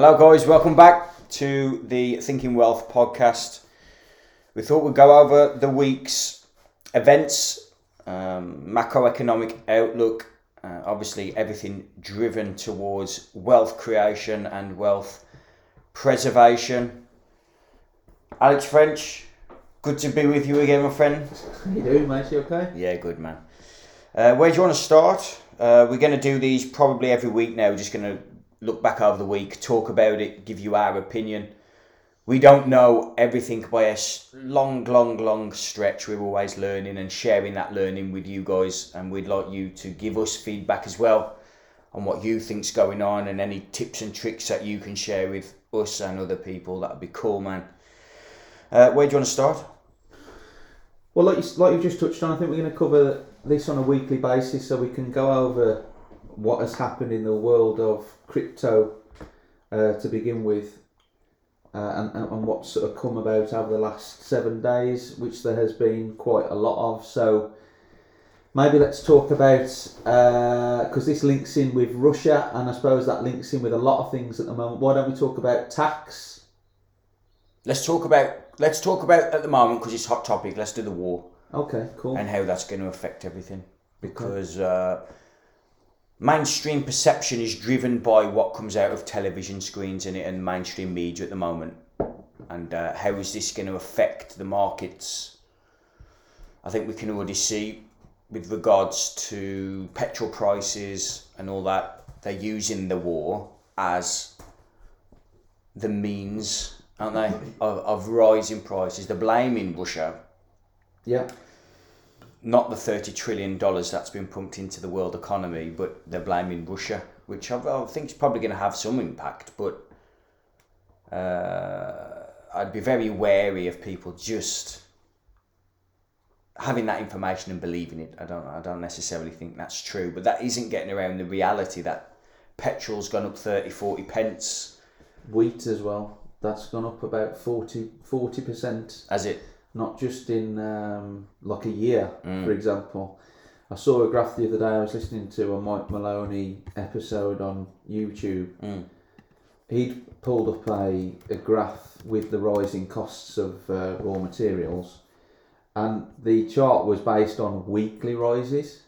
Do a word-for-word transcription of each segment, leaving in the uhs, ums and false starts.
Hello guys, welcome back to the Thinking Wealth podcast. We thought we'd go over the week's events, um, macroeconomic outlook, uh, obviously everything driven towards wealth creation and wealth preservation. Alex French, good to be with you again, my friend. How you doing, mate? You okay? Yeah, good, man. Uh, where do you want to start? Uh, we're going to do these probably every week now. We're just going to look back over the week, talk about it, give you our opinion. We don't know everything by a long, long, long stretch. We're always learning and sharing that learning with you guys, and we'd like you to give us feedback as well on what you think's going on and any tips and tricks that you can share with us and other people. That'd be cool, man. Uh, where do you want to start? Well, like, you, like you've just touched on, I think we're going to cover this on a weekly basis so we can go over what has happened in the world of crypto uh, to begin with, uh, and, and what's sort of come about over the last seven days, which there has been quite a lot of. So maybe let's talk about, because uh, this links in with Russia, and I suppose that links in with a lot of things at the moment. Why don't we talk about tax? Let's talk about, let's talk about at the moment, because it's a hot topic, let's do the war. Okay, cool. And how that's going to affect everything, because... Uh, mainstream perception is driven by what comes out of television screens and, and mainstream media at the moment. And uh, how is this going to affect the markets? I think we can already see with regards to petrol prices and all that, they're using the war as the means, aren't they, of, of rising prices. They're blaming Russia. Yeah. Not the thirty trillion dollars that's been pumped into the world economy, but they're blaming Russia, which I, I think is probably going to have some impact, but uh, I'd be very wary of people just having that information and believing it. I don't, I don't necessarily think that's true, but that isn't getting around the reality that petrol's gone up thirty, forty pence. Wheat as well, that's gone up about forty, forty percent. Has it? Not just in um, like a year, mm. for example. I saw a graph the other day. I was listening to a Mike Maloney episode on YouTube. Mm. He'd pulled up a, a graph with the rising costs of uh, raw materials, and the chart was based on weekly rises,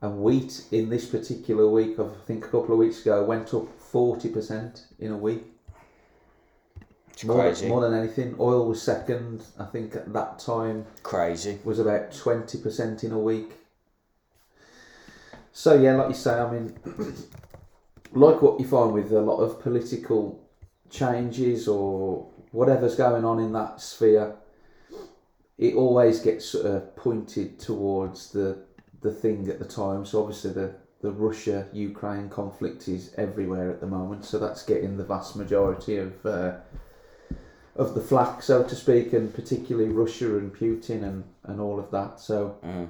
and wheat in this particular week, I think a couple of weeks ago, went up forty percent in a week. It's more, crazy. More than anything, oil was second. I think at that time, crazy was about twenty percent in a week. So yeah, like you say, I mean, like what you find with a lot of political changes or whatever's going on in that sphere, it always gets sort of pointed towards the the thing at the time. So obviously the the Russia-Ukraine conflict is everywhere at the moment, so that's getting the vast majority of. Uh, of the flak, so to speak, and particularly Russia and Putin and, and all of that. So mm.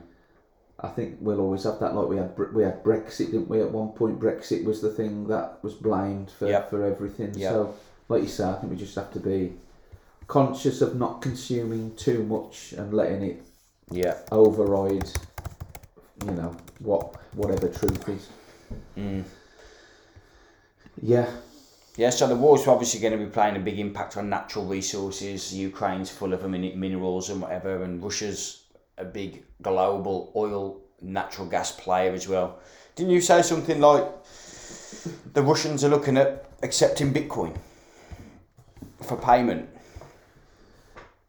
I think we'll always have that. Like we had we had Brexit, didn't we? At one point, Brexit was the thing that was blamed for, yep. for everything. Yep. So like you say, I think we just have to be conscious of not consuming too much and letting it yeah. override, you know, what whatever truth is. Mm. Yeah. Yeah, so the war's obviously going to be playing a big impact on natural resources. Ukraine's full of them, minerals and whatever, and Russia's a big global oil, natural gas player as well. Didn't you say something like the Russians are looking at accepting Bitcoin for payment?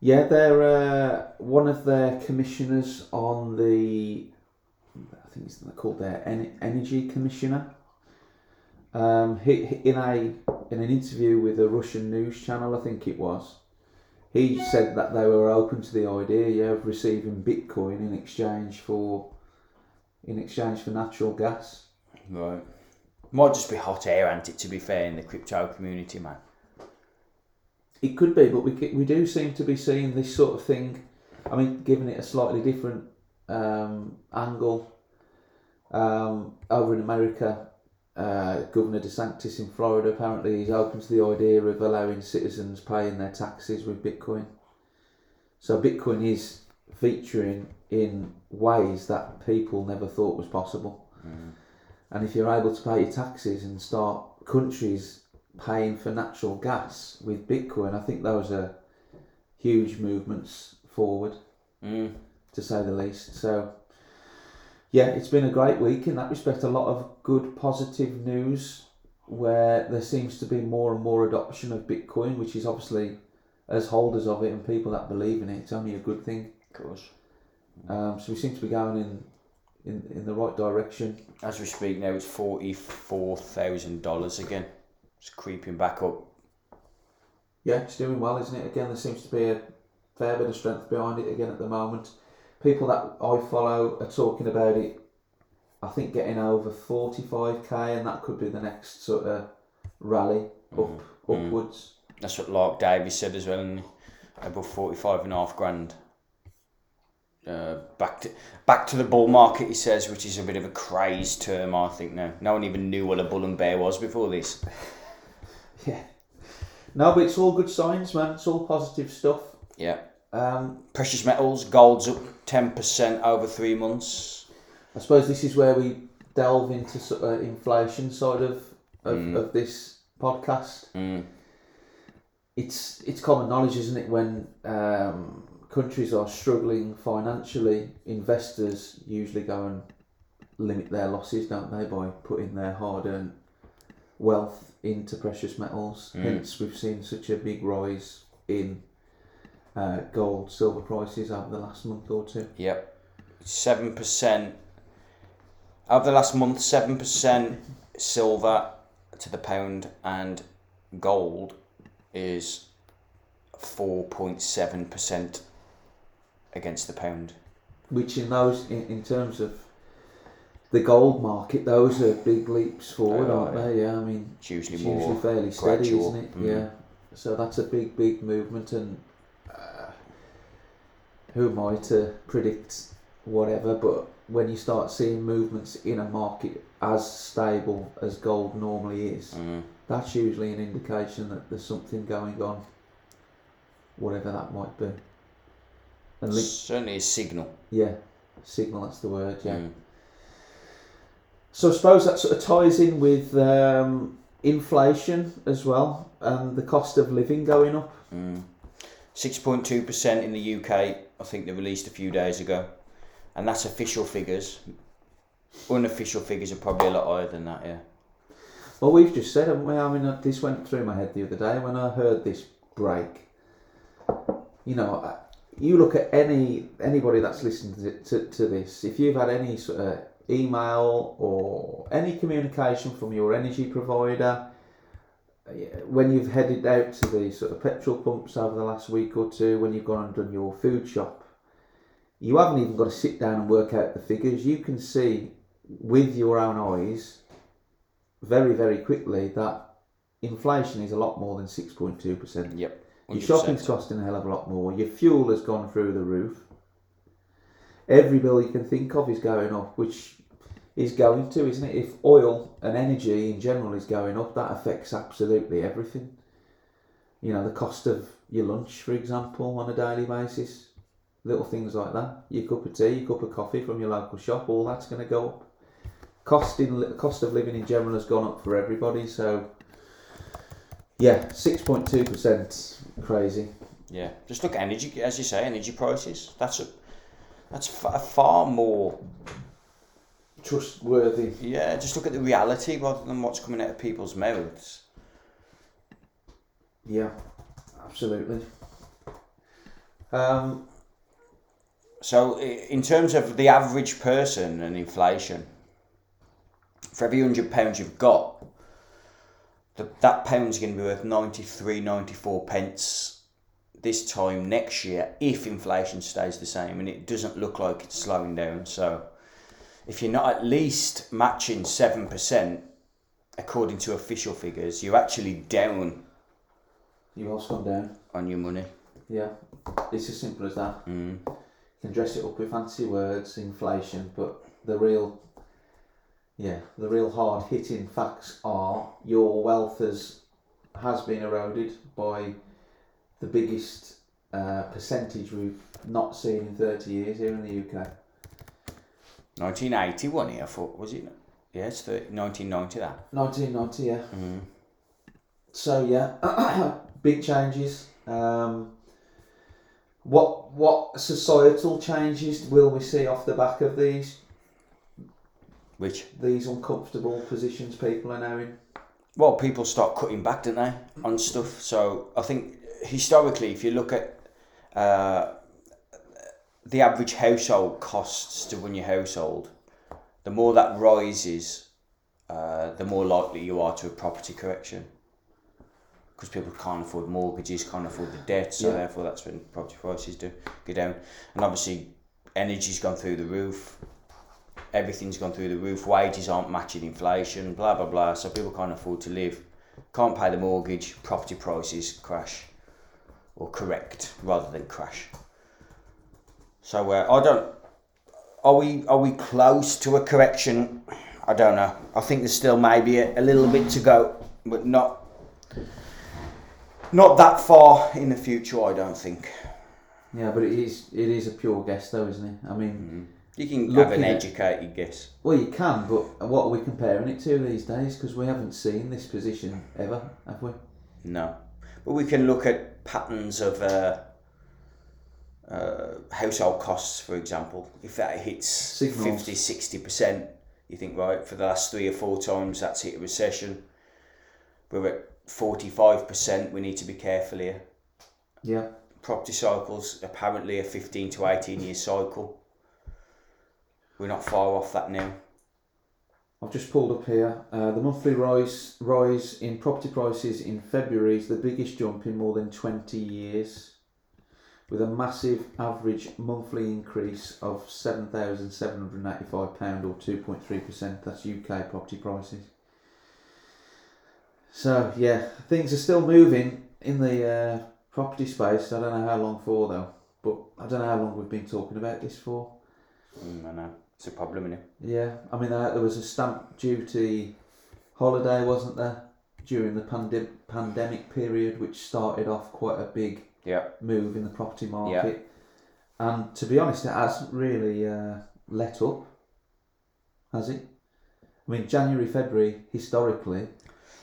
Yeah, they're uh, one of their commissioners on the, I think it's called their en- energy commissioner. Um, he, he, in a in an interview with a Russian news channel, I think it was, he said that they were open to the idea, yeah, of receiving Bitcoin in exchange for in exchange for natural gas. Right, might just be hot air, ain't it? To be fair, in the crypto community, man, it could be, but we we do seem to be seeing this sort of thing. I mean, giving it a slightly different um, angle um, over in America. Uh, Governor DeSantis in Florida apparently is open to the idea of allowing citizens paying their taxes with Bitcoin. So Bitcoin is featuring in ways that people never thought was possible. Mm. And if you're able to pay your taxes and start countries paying for natural gas with Bitcoin. I think those are huge movements forward, mm. to say the least. So, yeah, it's been a great week in that respect. A lot of good, positive news where there seems to be more and more adoption of Bitcoin, which is obviously, as holders of it and people that believe in it, it's only a good thing. Of course. Um, so we seem to be going in in in the right direction. As we speak now, it's forty-four thousand dollars again. It's creeping back up. Yeah, it's doing well, isn't it? Again, there seems to be a fair bit of strength behind it again at the moment. People that I follow are talking about it, I think, getting over forty-five K, and that could be the next sort of rally up mm. upwards. Mm. That's what Lark Davies said as well, and above forty-five and a half grand. Uh, back to back to the bull market, he says, which is a bit of a crazed term, I think, now. No one even knew what a bull and bear was before this. Yeah. No, but it's all good signs, man. It's all positive stuff. Yeah. Um, Precious metals, gold's up ten percent over three months. I suppose this is where we delve into sort of inflation side of of, mm. of this podcast. Mm. It's it's common knowledge, isn't it, when... Um, countries are struggling financially, investors usually go and limit their losses, don't they, by putting their hard-earned wealth into precious metals. Mm. Hence, we've seen such a big rise in uh, gold, silver prices over the last month or two. Yep. seven percent. Over the last month, seven percent silver to the pound, and gold is four point seven percent. against the pound, which in those in, in terms of the gold market, those are big leaps forward, oh, aren't yeah. they? Yeah, I mean, it's usually, it's more usually fairly gradual. Steady, isn't it? Mm. Yeah, so that's a big, big movement, and uh, who am I to predict whatever? But when you start seeing movements in a market as stable as gold normally is, mm. that's usually an indication that there's something going on, whatever that might be. And link- certainly a signal. Yeah, signal, that's the word, yeah. Mm. So I suppose that sort of ties in with um, inflation as well, and the cost of living going up. Mm. six point two percent in the U K, I think they released a few days ago. And that's official figures. Unofficial figures are probably a lot higher than that, yeah. Well, we've just said, haven't we? I mean, this went through my head the other day when I heard this break. You know... I, You look at any anybody that's listening to, to to this. If you've had any sort of email or any communication from your energy provider, when you've headed out to the sort of petrol pumps over the last week or two, when you've gone and done your food shop, you haven't even got to sit down and work out the figures. You can see with your own eyes very, very quickly that inflation is a lot more than six point two percent. Yep. Your shopping's costing a hell of a lot more. Your fuel has gone through the roof. Every bill you can think of is going up, which is going to, isn't it? If oil and energy in general is going up, that affects absolutely everything. You know, the cost of your lunch, for example, on a daily basis. Little things like that. Your cup of tea, your cup of coffee from your local shop, all that's going to go up. Cost, in, cost of living in general has gone up for everybody, so... Yeah, six point two percent, crazy. Yeah, just look at energy, as you say, energy prices. That's a that's a far more... trustworthy. Yeah, just look at the reality rather than what's coming out of people's mouths. Yeah, absolutely. Um, so, in terms of the average person and inflation, for every one hundred pounds you've got, The, that pound's going to be worth ninety-three, ninety-four pence this time next year if inflation stays the same, and it doesn't look like it's slowing down. So if you're not at least matching seven percent, according to official figures, you're actually down. You also down. On your money. Yeah, it's as simple as that. Mm. You can dress it up with fancy words, inflation, but the real... Yeah, the real hard-hitting facts are your wealth has, has been eroded by the biggest uh, percentage we've not seen in thirty years here in the U K. nineteen eighty-one, yeah, I thought, was it? Yeah, it's the nineteen ninety, that. nineteen ninety, yeah. Mm-hmm. So yeah, big changes. Um, what what societal changes will we see off the back of these? Which? These uncomfortable positions people are now in. Well, people start cutting back, don't they, on stuff. So I think historically, if you look at uh, the average household costs to run your household, the more that rises, uh, the more likely you are to a property correction. Because people can't afford mortgages, can't afford the debt, so yeah. therefore that's when property prices do go down. And obviously, energy's gone through the roof. Everything's gone through the roof, wages aren't matching inflation, blah, blah, blah. So people can't afford to live, can't pay the mortgage, property prices crash or correct rather than crash. So uh, I don't, are we are we close to a correction? I don't know. I think there's still maybe a, a little bit to go, but not, not that far in the future, I don't think. Yeah, but it is, it is a pure guess though, isn't it? I mean... Mm-hmm. You can Looking have an educated at, guess. Well, you can, but what are we comparing it to these days? Because we haven't seen this position ever, have we? No. But we can look at patterns of uh, uh, household costs, for example. If that hits Signals. fifty, sixty percent, you think, right, for the last three or four times that's hit a recession. We're at forty-five percent, we need to be careful here. Yeah. Property cycles, apparently a fifteen to eighteen year cycle. We're not far off that now. I've just pulled up here. Uh, the monthly rise rise in property prices in February is the biggest jump in more than twenty years, with a massive average monthly increase of seven thousand seven hundred eighty-five pounds or two point three percent. That's U K property prices. So, yeah, things are still moving in the uh, property space. I don't know how long for, though. But I don't know how long we've been talking about this for. Mm, I know. It's a problem, isn't it? Yeah, I mean, uh, there was a stamp duty holiday, wasn't there, during the pandem- pandemic period, which started off quite a big yeah. move in the property market. Yeah. And to be honest, it hasn't really uh, let up, has it? I mean, January, February, historically,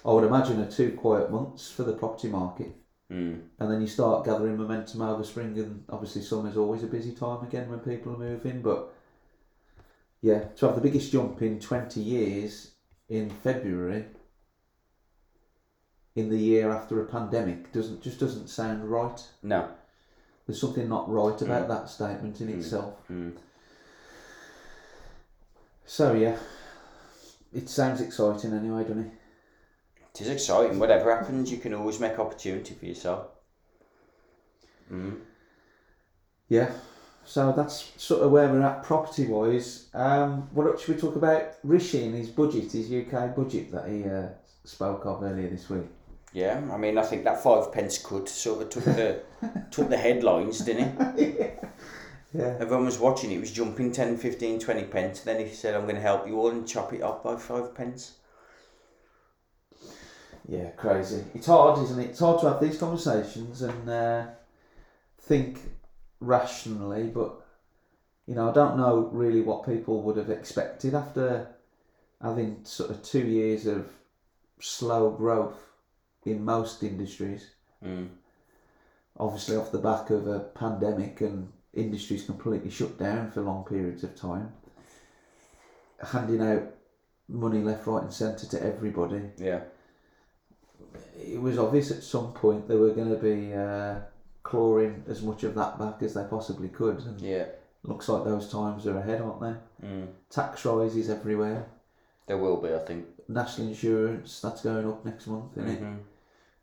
I would imagine are two quiet months for the property market. Mm. And then you start gathering momentum over spring, and obviously summer's always a busy time again when people are moving, but... Yeah, to have the biggest jump in twenty years in February in the year after a pandemic doesn't just doesn't sound right. No. There's something not right about mm. that statement in mm. itself. Mm. So, yeah, it sounds exciting anyway, doesn't it? It is exciting. Whatever happens, you can always make opportunity for yourself. Mm. Yeah. So that's sort of where we're at property-wise. Um, what else should we talk about? Rishi and his budget, his U K budget that he uh, spoke of earlier this week. Yeah, I mean, I think that five pence cut sort of took the took the headlines, didn't it? yeah. yeah. Everyone was watching. It was jumping ten, fifteen, twenty pence. Then he said, I'm going to help you all and chop it up by five pence. Yeah, crazy. It's hard, isn't it? It's hard to have these conversations and uh, think... rationally, but you know, I don't know really what people would have expected after having sort of two years of slow growth in most industries. Mm. Obviously, off the back of a pandemic and industries completely shut down for long periods of time, handing out money left, right, and centre to everybody. Yeah, it was obvious at some point they were going to be. Uh, clawing as much of that back as they possibly could, and yeah, looks like those times are ahead, aren't they? Mm. Tax rises everywhere. There will be, I think. National insurance, that's going up next month, isn't mm-hmm. it?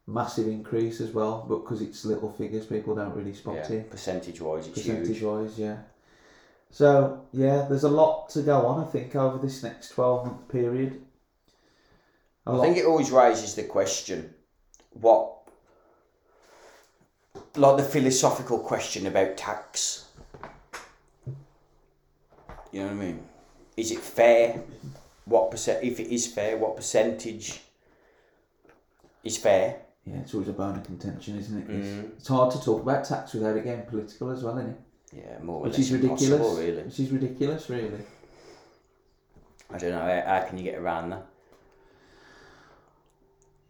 Massive increase as well, but because it's little figures, people don't really spot yeah. it. Percentage wise, it's Percentage huge. Percentage wise, yeah. So yeah, there's a lot to go on, I think, over this next twelve month period. A I lot. think it always raises the question, what. Like the philosophical question about tax. You know what I mean? Is it fair? What percent? If it is fair, what percentage is fair? Yeah, it's always a bone of contention, isn't it? Mm. It's hard to talk about tax without it getting political as well, isn't it? Yeah, more or Which less is ridiculous. Impossible, really. Which is ridiculous, really. I don't know. How, how can you get around that?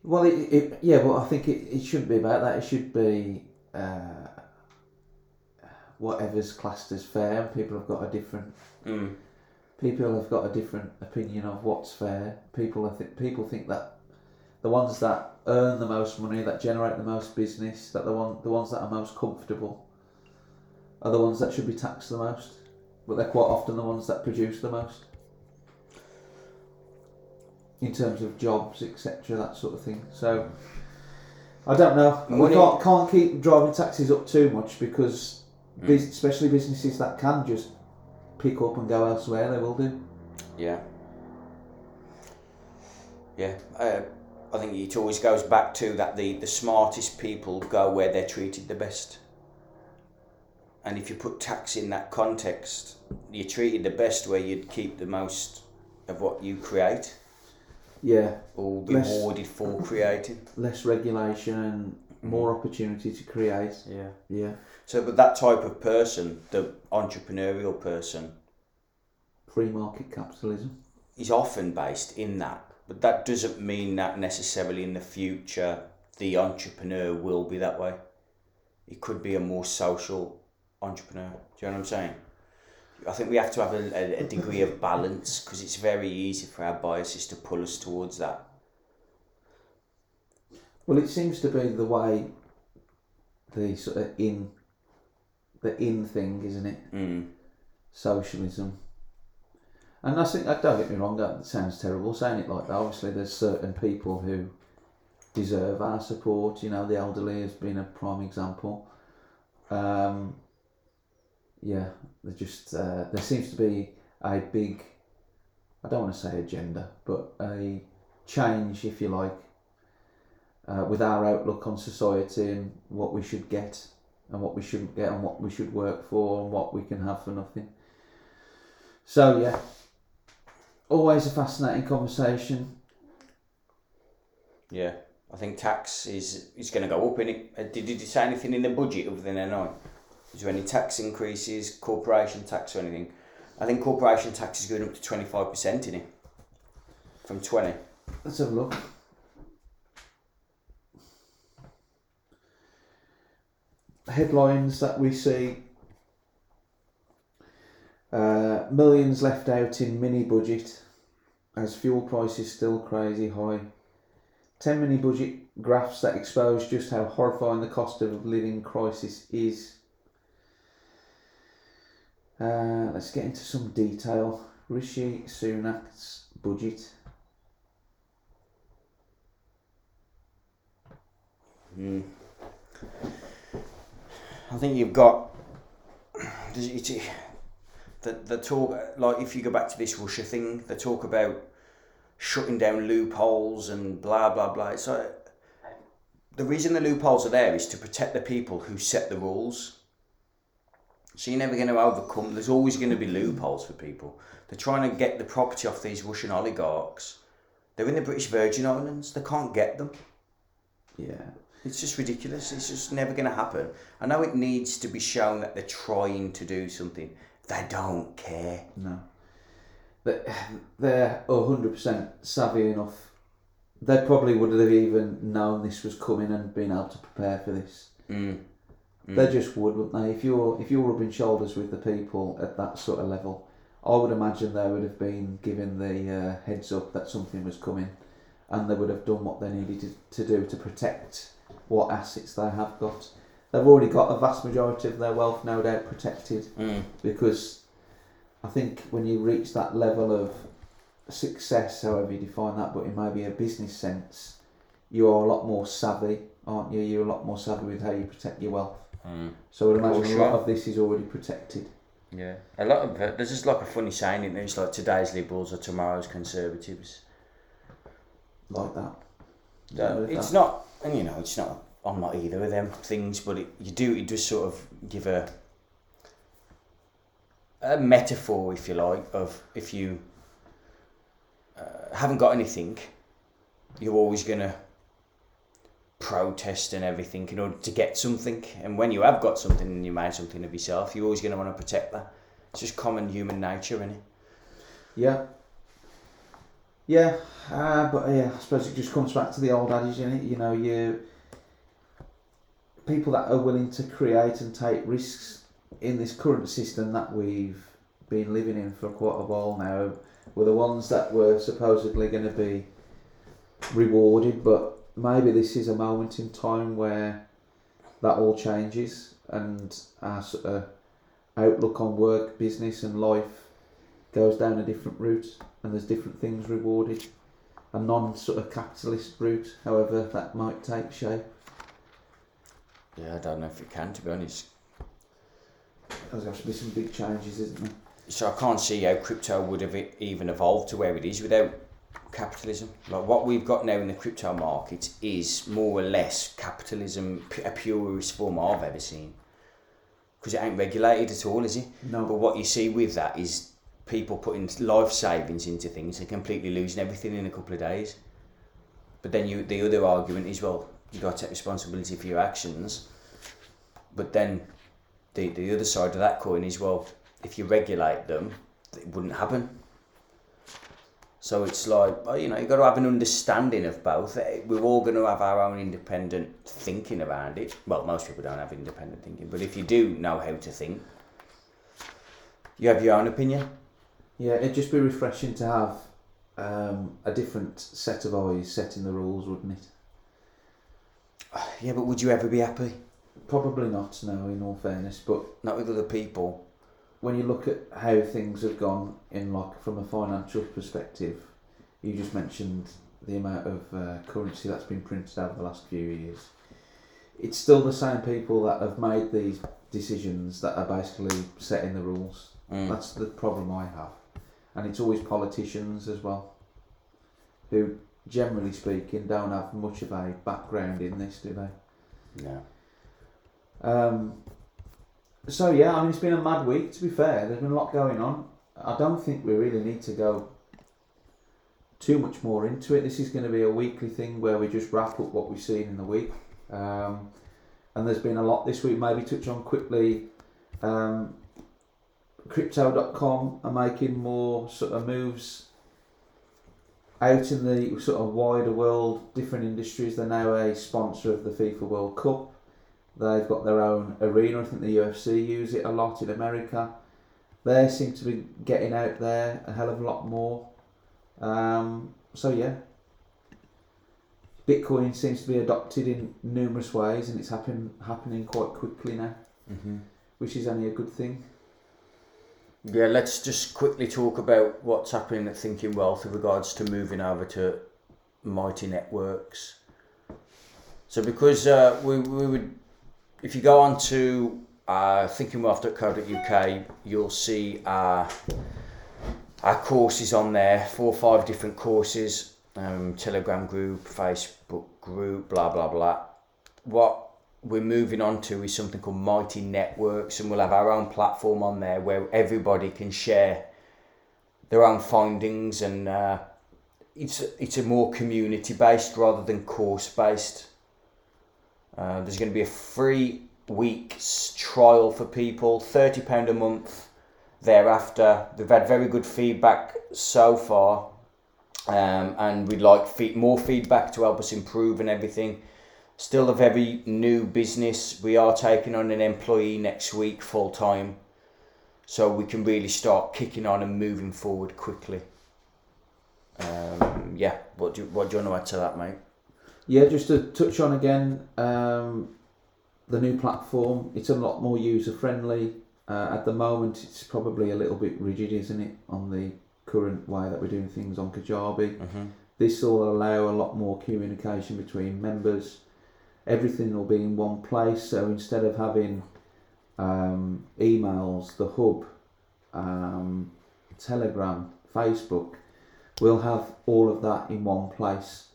Well, it, it, yeah, but I think it, it shouldn't be about that. It should be uh, whatever's classed as fair, and people have got a different... Mm. People have got a different opinion of what's fair. People, I think, people think that the ones that earn the most money, that generate the most business, that the one, the ones that are most comfortable, are the ones that should be taxed the most. But they're quite often the ones that produce the most, in terms of jobs, et cetera, that sort of thing. So I don't know. Money. We can't can't keep driving taxes up too much, because mm. bus- especially businesses that can just pick up and go elsewhere, they will do. Yeah. Yeah. Uh, I think it always goes back to that the, the smartest people go where they're treated the best. And if you put tax in that context, you're treated the best where you'd keep the most of what you create. Yeah. Or be less, rewarded for creating. Less regulation and more opportunity to create. Yeah. Yeah. So, but that type of person, the entrepreneurial person, free market capitalism, is often based in that. But that doesn't mean that necessarily in the future the entrepreneur will be that way. It could be a more social entrepreneur. Do you know what I'm saying? I think we have to have a, a degree of balance, because it's very easy for our biases to pull us towards that. Well, it seems to be the way the sort of in... the in thing, isn't it? Mm. Socialism. And I think, don't get me wrong, that sounds terrible saying it like that. Obviously there's certain people who deserve our support. You know, the elderly has been a prime example. Um, yeah, there just uh, there seems to be a big, I don't want to say agenda, but a change, if you like, uh, with our outlook on society and what we should get and what we shouldn't get and what we should work for and what we can have for nothing. So yeah, always a fascinating conversation. Yeah, I think tax is is going to go up, innit? Did, did you say anything in the budget other than N I? Is there any tax increases, corporation tax or anything? I think corporation tax is going up to twenty-five percent, innit? From twenty. Let's have a look. Headlines that we see, uh, millions left out in mini budget as fuel prices still crazy high. ten mini budget graphs that expose just how horrifying the cost of living crisis is. Uh, let's get into some detail. Rishi Sunak's budget. Mm. I think you've got the the talk, like if you go back to this Russia thing, the talk about shutting down loopholes and blah blah blah. So the reason the loopholes are there is to protect the people who set the rules. So you're never going to overcome. There's always going to be loopholes for people. They're trying to get the property off these Russian oligarchs. They're in the British Virgin Islands. They can't get them. Yeah. It's just ridiculous. It's just never going to happen. I know it needs to be shown that they're trying to do something. They don't care. No. They're one hundred percent savvy enough. They probably would have even known this was coming and been able to prepare for this. Mm. Mm. They just would, wouldn't they? If you're, if you're rubbing shoulders with the people at that sort of level, I would imagine they would have been given the uh, heads up that something was coming, and they would have done what they needed to, to do to protect what assets they have got. They've already got a vast majority of their wealth, no doubt, protected. Mm. Because I think when you reach that level of success, however you define that, but it may be a business sense, you're a lot more savvy, aren't you? You're a lot more savvy with how you protect your wealth. Mm. So I would imagine sure. a lot of this is already protected. Yeah, a lot of it. There's just like a funny saying in there, it's like today's liberals or tomorrow's conservatives. Like that. Yeah, it's that. not, and you know, it's not. I'm not either of them things, but it, you do. It does sort of give a a metaphor, if you like, of if you uh, haven't got anything, you're always gonna protest and everything in order to get something. And when you have got something and you made something of yourself, you're always gonna want to protect that. It's just common human nature, isn't it? Yeah. Yeah, uh, but yeah, I suppose it just comes back to the old adage, isn't it? You know, you people that are willing to create and take risks in this current system that we've been living in for quite a while now were the ones that were supposedly going to be rewarded, but maybe this is a moment in time where that all changes and our sort of outlook on work, business and life goes down a different route, and there's different things rewarded, a non sort of capitalist route, however that might take shape. Yeah, I don't know if it can, to be honest. There's going to be some big changes, isn't there? So I can't see how crypto would have even evolved to where it is without capitalism. Like what we've got now in the crypto market is more or less capitalism, a purest form I've ever seen. Because it ain't regulated at all, is it? No. But what you see with that is people putting life savings into things and completely losing everything in a couple of days. But then you, the other argument is, well, you've got to take responsibility for your actions. But then the, the other side of that coin is, well, if you regulate them, it wouldn't happen. So it's like, well, you know, you've got to have an understanding of both. We're all going to have our own independent thinking around it. Well, most people don't have independent thinking, but if you do know how to think, you have your own opinion. Yeah, it'd just be refreshing to have um, a different set of eyes setting the rules, wouldn't it? Yeah, but would you ever be happy? Probably not, no, in all fairness, but... Not with other people. When you look at how things have gone in, like from a financial perspective, you just mentioned the amount of uh, currency that's been printed over the last few years. It's still the same people that have made these decisions that are basically setting the rules. Mm. That's the problem I have. And it's always politicians as well, who, generally speaking, don't have much of a background in this, do they? No. Um... So yeah, I mean it's been a mad week, to be fair. There's been a lot going on. I don't think we really need to go too much more into it. This is going to be a weekly thing where we just wrap up what we've seen in the week. Um, and there's been a lot this week. Maybe touch on quickly um, crypto dot com are making more sort of moves out in the sort of wider world, different industries. They're now a sponsor of the FIFA World Cup. They've got their own arena. I think the U F C use it a lot in America. They seem to be getting out there a hell of a lot more. Um, so yeah, Bitcoin seems to be adopted in numerous ways, and it's happen, happening quite quickly now, mm-hmm. which is only a good thing. Yeah, let's just quickly talk about what's happening at Thinking Wealth in regards to moving over to Mighty Networks. So because uh, we we would. If you go on to uh, thinking wealth dot co dot U K, you'll see our, our courses on there, four or five different courses, um, Telegram group, Facebook group, blah, blah, blah. What we're moving on to is something called Mighty Networks, and we'll have our own platform on there where everybody can share their own findings, and uh, it's, it's a more community-based rather than course-based. Uh, there's going to be a free week's trial for people, thirty pounds a month thereafter. They've had very good feedback so far, um, and we'd like fe- more feedback to help us improve and everything. Still a very new business. We are taking on an employee next week full time, so we can really start kicking on and moving forward quickly. Um, yeah, what do, what do you want to add to that, mate? Yeah, just to touch on again, um, the new platform, it's a lot more user-friendly. Uh, at the moment, it's probably a little bit rigid, isn't it, on the current way that we're doing things on Kajabi. Mm-hmm. This will allow a lot more communication between members. Everything will be in one place, so instead of having um, emails, the hub, um, Telegram, Facebook, we'll have all of that in one place.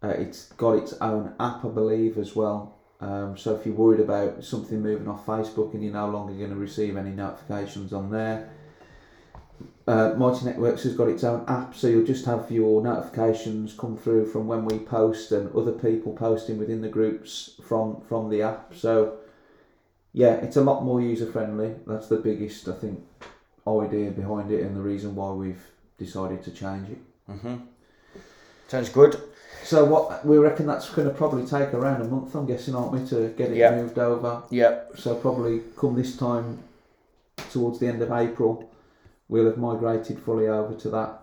Uh, it's got its own app, I believe, as well. Um, so if you're worried about something moving off Facebook and you're no longer going to receive any notifications on there, uh, Mighty Networks has got its own app, so you'll just have your notifications come through from when we post and other people posting within the groups from, from the app. So, yeah, it's a lot more user-friendly. That's the biggest, I think, idea behind it and the reason why we've decided to change it. Mm-hmm. Sounds good. So what we reckon that's going to probably take around a month, I'm guessing, aren't we, to get it yep. moved over? Yeah. So probably come this time towards the end of April, we'll have migrated fully over to that.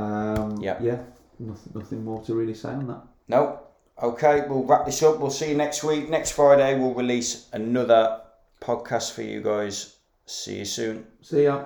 Um, yep. Yeah. Nothing, nothing more to really say on that. No. Okay, we'll wrap this up. We'll see you next week. Next Friday, we'll release another podcast for you guys. See you soon. See ya.